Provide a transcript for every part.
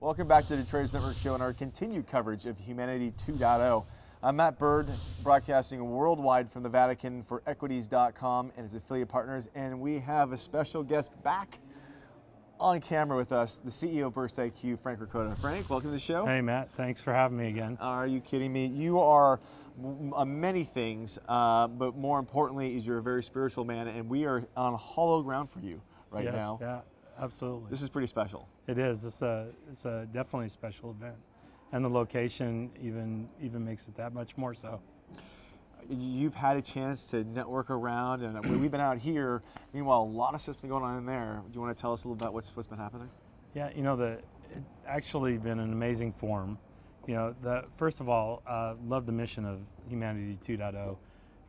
Welcome back to the Traders Network Show and our continued coverage of Humanity 2.0. I'm Matt Bird, broadcasting worldwide from the Vatican for equities.com and its affiliate partners, and we have a special guest back on camera with us, the CEO of Burst IQ, Frank Ricotta. Frank, welcome to the show. Hey Matt, thanks for having me again. Are you kidding me? You are many things, but more importantly is you're a very spiritual man, and we are on hollow ground for you right now. Yeah. Absolutely. This is pretty special. It is. It's a definitely special event. And the location even makes it that much more so. You've had a chance to network around, and we've been out here. Meanwhile, a lot of stuff's been going on in there. Do you want to tell us a little about what's been happening? Yeah, it's actually been an amazing forum. First of all, love the mission of Humanity 2.0,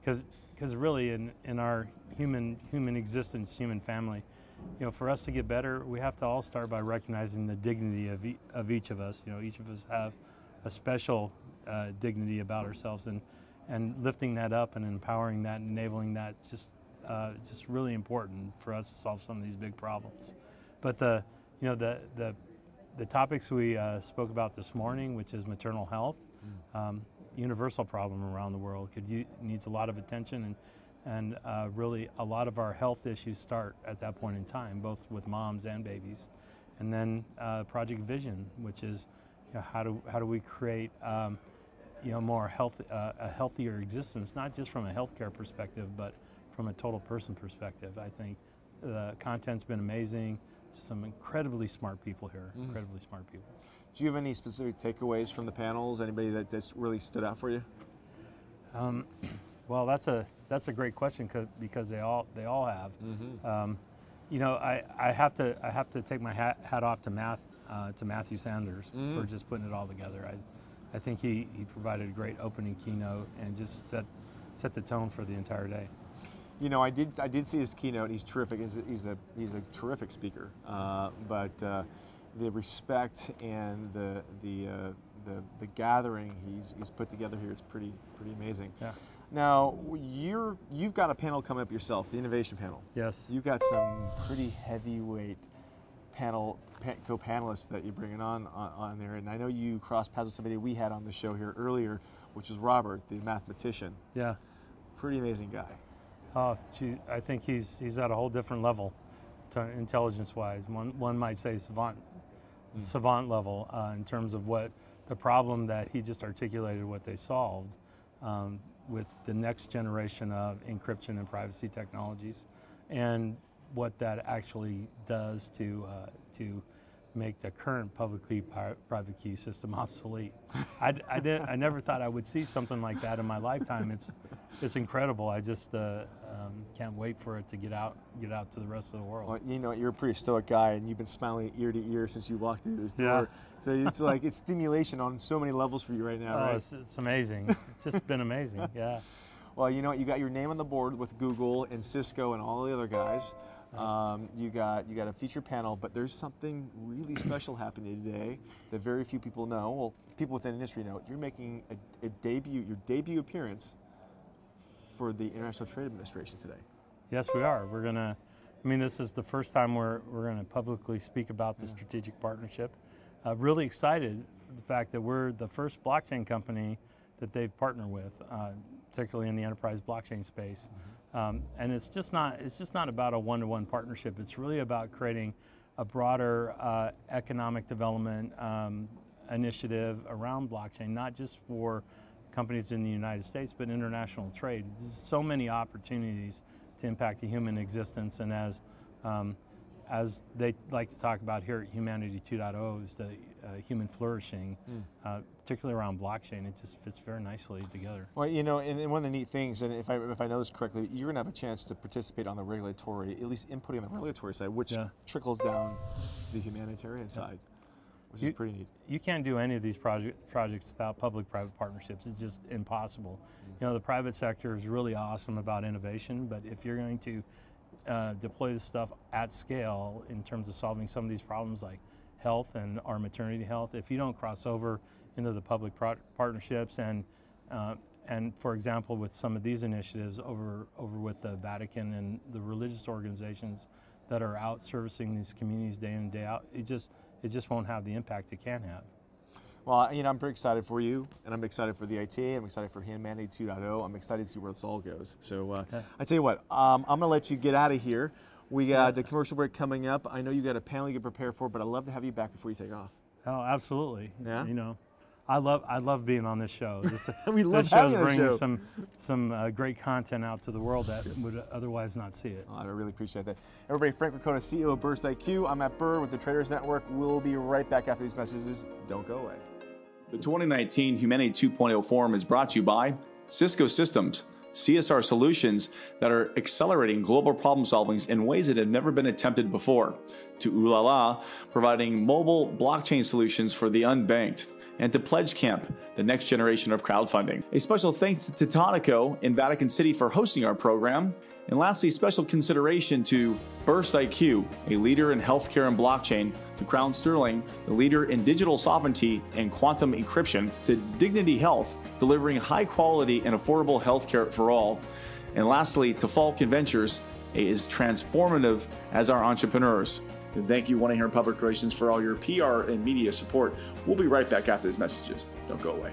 because really in our human existence, human family, for us to get better, we have to all start by recognizing the dignity of each of us. Each of us have a special dignity about ourselves, and lifting that up and empowering that, enabling that, just really important for us to solve some of these big problems. But the topics we spoke about this morning, which is maternal health, universal problem around the world, needs a lot of attention and really a lot of our health issues start at that point in time, both with moms and babies. And then Project Vision, which is how do we create more a healthier existence, not just from a healthcare perspective, but from a total person perspective. I think the content's been amazing. Some incredibly smart people here, incredibly smart people. Do you have any specific takeaways from the panels? Anybody that's really stood out for you? Well, that's a great question because they all have. I have to take my hat off to Matthew Sanders for just putting it all together. I think he provided a great opening keynote and just set the tone for the entire day. I did see his keynote. He's terrific. He's a terrific speaker. But the respect and the gathering he's put together here is pretty amazing. Yeah. Now, you've got a panel coming up yourself, the innovation panel. Yes. You've got some pretty heavyweight co-panelists that you're bringing on there, and I know you crossed paths with somebody we had on the show here earlier, which was Robert, the mathematician. Yeah. Pretty amazing guy. Oh, geez, I think he's at a whole different level, intelligence-wise. One might say savant level in terms of what the problem that he just articulated, what they solved. With the next generation of encryption and privacy technologies, and what that actually does to make the current publicly private key system obsolete. I never thought I would see something like that in my lifetime. It's incredible. I just can't wait for it to get out to the rest of the world. Well, you're a pretty stoic guy, and you've been smiling ear to ear since you walked through this door. Yeah. So it's like it's stimulation on so many levels for you right now. Right? It's amazing. It's just been amazing. Yeah. Well, you got your name on the board with Google and Cisco and all the other guys. You got a feature panel, but there's something really special happening today that very few people know. Well, people within the industry know. You're making your debut appearance for the International Trade Administration today. Yes, we are. We're gonna. This is the first time we're gonna publicly speak about the strategic partnership. Really excited for the fact that we're the first blockchain company that they've partnered with, particularly in the enterprise blockchain space. And it's just not about a one-to-one partnership. It's really about creating a broader economic development initiative around blockchain, not just for companies in the United States, but international trade. There's so many opportunities to impact the human existence, and as they like to talk about here at Humanity 2.0 is the human flourishing, particularly around blockchain. It just fits very nicely together. Well, and one of the neat things, and if I know this correctly, you're gonna have a chance to participate on the regulatory, at least inputting on the regulatory side, which trickles down the humanitarian side, which is pretty neat. You can't do any of these projects without public-private partnerships. It's just impossible. The private sector is really awesome about innovation, but if you're going to deploy this stuff at scale in terms of solving some of these problems like health and our maternity health, if you don't cross over into the public partnerships and for example with some of these initiatives over with the Vatican and the religious organizations that are out servicing these communities day in and day out, it just It just won't have the impact it can have. Well, you know, I'm pretty excited for you, and I'm excited for the IT, I'm excited for Humanity 2.0, I'm excited to see where this all goes. So I tell you what, I'm going to let you get out of here. We got the commercial break coming up. I know you got a panel you can prepare for, but I'd love to have you back before you take off. Oh, absolutely. Yeah? You know, I love being on this show. This show brings some great content out to the world that would otherwise not see it. Oh, I really appreciate that. Everybody, Frank Ricotta, CEO of Burst IQ. I'm Matt Bird with the Traders Network. We'll be right back after these messages. Don't go away. The 2019 Humanity 2.0 Forum is brought to you by Cisco Systems, CSR solutions that are accelerating global problem solvings in ways that have never been attempted before, to Ulala, providing mobile blockchain solutions for the unbanked, and to PledgeCamp, the next generation of crowdfunding. A special thanks to Titanico in Vatican City for hosting our program. And lastly, special consideration to Burst IQ, a leader in healthcare and blockchain, to Crown Sterling, the leader in digital sovereignty and quantum encryption, to Dignity Health, delivering high quality and affordable healthcare for all. And lastly, to Falcon Ventures, is transformative as our entrepreneurs. And thank you, 1A Public Relations, for all your PR and media support. We'll be right back after these messages. Don't go away.